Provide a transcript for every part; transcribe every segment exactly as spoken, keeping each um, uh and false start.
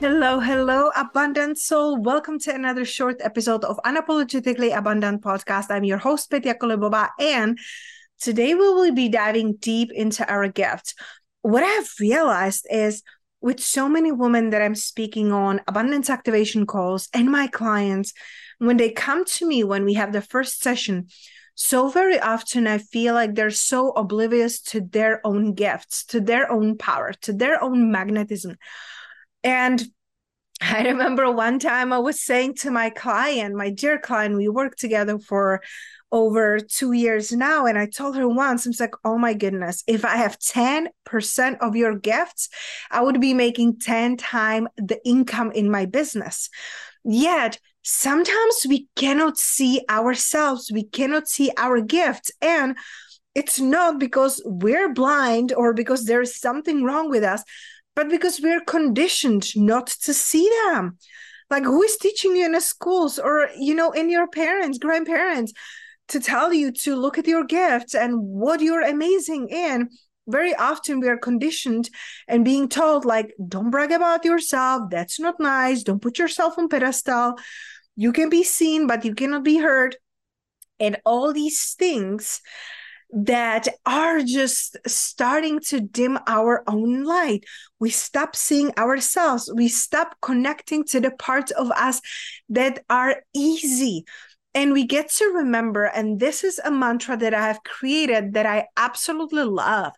Hello, hello, abundant soul. Welcome to another short episode of Unapologetically Abundant podcast. I'm your host, Petya Kolibova, and today we will be diving deep into our gift. What I've realized is with so many women that I'm speaking on abundance activation calls and my clients, when they come to me, when we have the first session, so very often I feel like they're so oblivious to their own gifts, to their own power, to their own magnetism. And I remember one time I was saying to my client, my dear client, we worked together for over two years now. And I told her once, I was like, oh my goodness, if I have ten percent of your gifts, I would be making ten times the income in my business. Yet sometimes we cannot see ourselves. We cannot see our gifts. And it's not because we're blind or because there is something wrong with us, but because we're conditioned not to see them. Like, who is teaching you in the schools or, you know, in your parents, grandparents, to tell you to look at your gifts and what you're amazing in? Very often we are conditioned and being told, like, don't brag about yourself. That's not nice. Don't put yourself on pedestal. You can be seen, but you cannot be heard. And all these things that are just starting to dim our own light. We stop seeing ourselves. We stop connecting to the parts of us that are easy. And we get to remember, and this is a mantra that I have created that I absolutely love.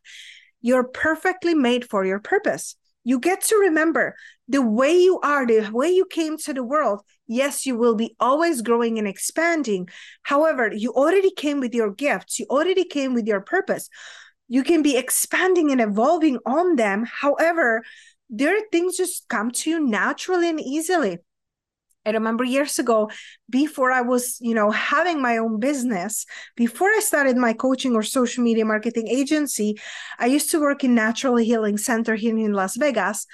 You're perfectly made for your purpose. You get to remember the way you are, the way you came to the world. Yes, you will be always growing and expanding. However, you already came with your gifts. You already came with your purpose. You can be expanding and evolving on them. However, there are things just come to you naturally and easily. I remember years ago, before I was, you know, having my own business, before I started my coaching or social media marketing agency, I used to work in Natural Healing Center here in Las Vegas.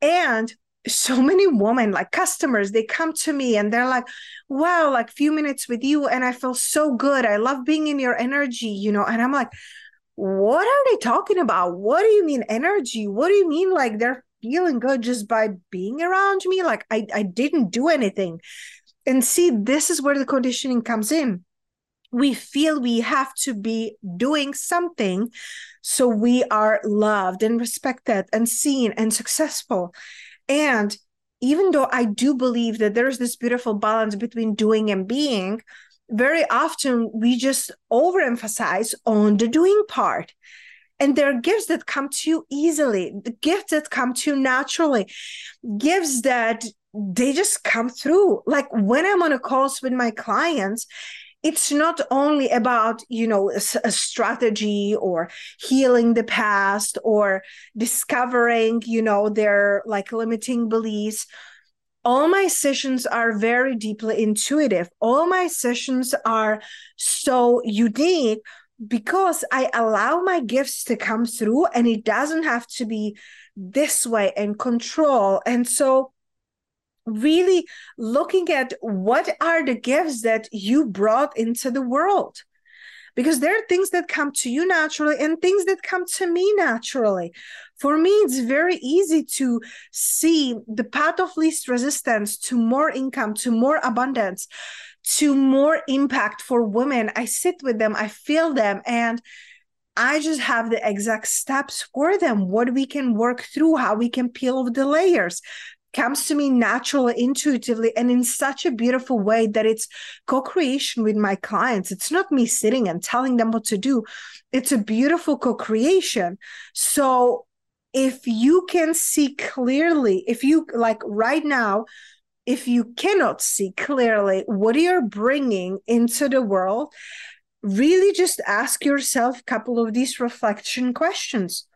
And so many women, like customers, they come to me and they're like, wow, like few minutes with you. And I feel so good. I love being in your energy, you know, and I'm like, what are they talking about? What do you mean energy? What do you mean? Like they're feeling good just by being around me? Like I, I didn't do anything. And see, this is where the conditioning comes in. We feel we have to be doing something so we are loved and respected and seen and successful. And even though I do believe that there's this beautiful balance between doing and being, very often we just overemphasize on the doing part. And there are gifts that come to you easily, the gifts that come to you naturally, gifts that they just come through. Like when I'm on a calls with my clients, it's not only about, you know, a strategy or healing the past or discovering, you know, their like limiting beliefs. All my sessions are very deeply intuitive. All my sessions are so unique, because I allow my gifts to come through and it doesn't have to be this way and control. And so really looking at what are the gifts that you brought into the world, because there are things that come to you naturally and things that come to me naturally. For me, it's very easy to see the path of least resistance to more income, to more abundance, to more impact for women. I sit with them, I feel them, and I just have the exact steps for them, what we can work through, how we can peel off the layers, comes to me naturally, intuitively, and in such a beautiful way that it's co-creation with my clients. It's not me sitting and telling them what to do. It's a beautiful co-creation. So if you can see clearly, if you like right now, if you cannot see clearly what you're bringing into the world, really just ask yourself a couple of these reflection questions.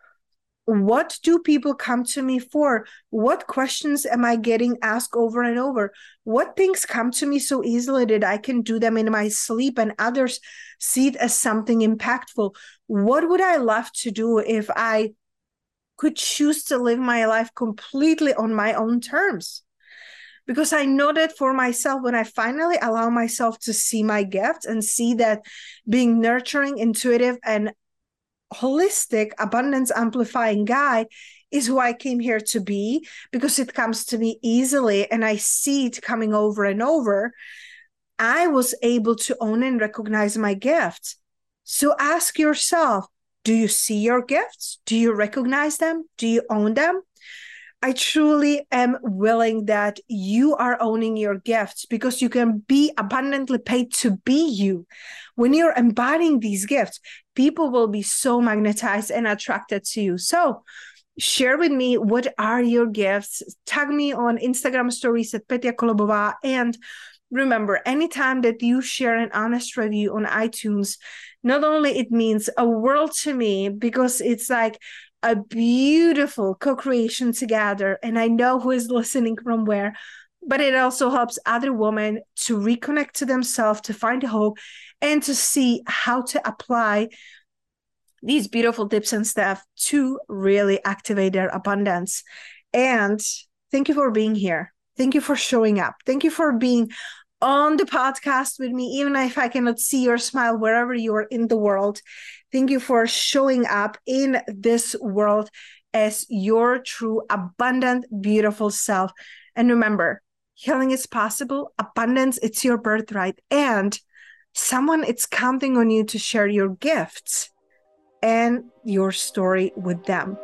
What do people come to me for? What questions am I getting asked over and over? What things come to me so easily that I can do them in my sleep and others see it as something impactful? What would I love to do if I could choose to live my life completely on my own terms? Because I know that for myself, when I finally allow myself to see my gifts and see that being nurturing, intuitive, and holistic, abundance amplifying guide is who I came here to be, because it comes to me easily and I see it coming over and over, I was able to own and recognize my gifts. So ask yourself, do you see your gifts? Do you recognize them? Do you own them? I truly am willing that you are owning your gifts, because you can be abundantly paid to be you. When you're embodying these gifts, people will be so magnetized and attracted to you. So share with me, what are your gifts? Tag me on Instagram stories at Petya Kolobova. And remember, anytime that you share an honest review on iTunes, not only it means a world to me, because it's like a beautiful co-creation together, and I know who is listening from where, but it also helps other women to reconnect to themselves, to find hope, and to see how to apply these beautiful tips and stuff to really activate their abundance. And thank you for being here. Thank you for showing up. Thank you for being on the podcast with me, even if I cannot see your smile wherever you are in the world. Thank you for showing up in this world as your true, abundant, beautiful self. And remember, healing is possible. Abundance, it's your birthright. And someone is counting on you to share your gifts and your story with them.